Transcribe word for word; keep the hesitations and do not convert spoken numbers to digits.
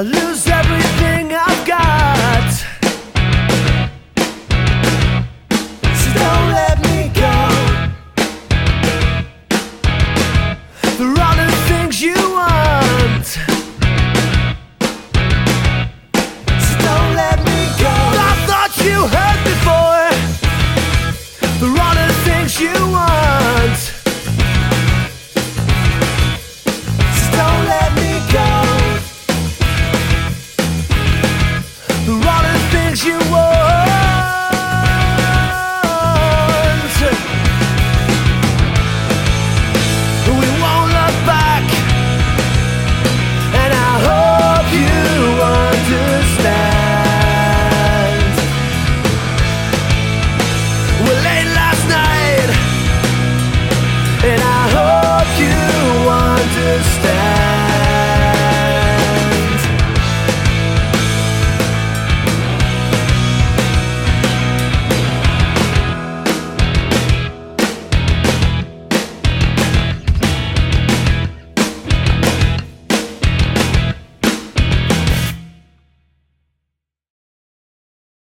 I lose.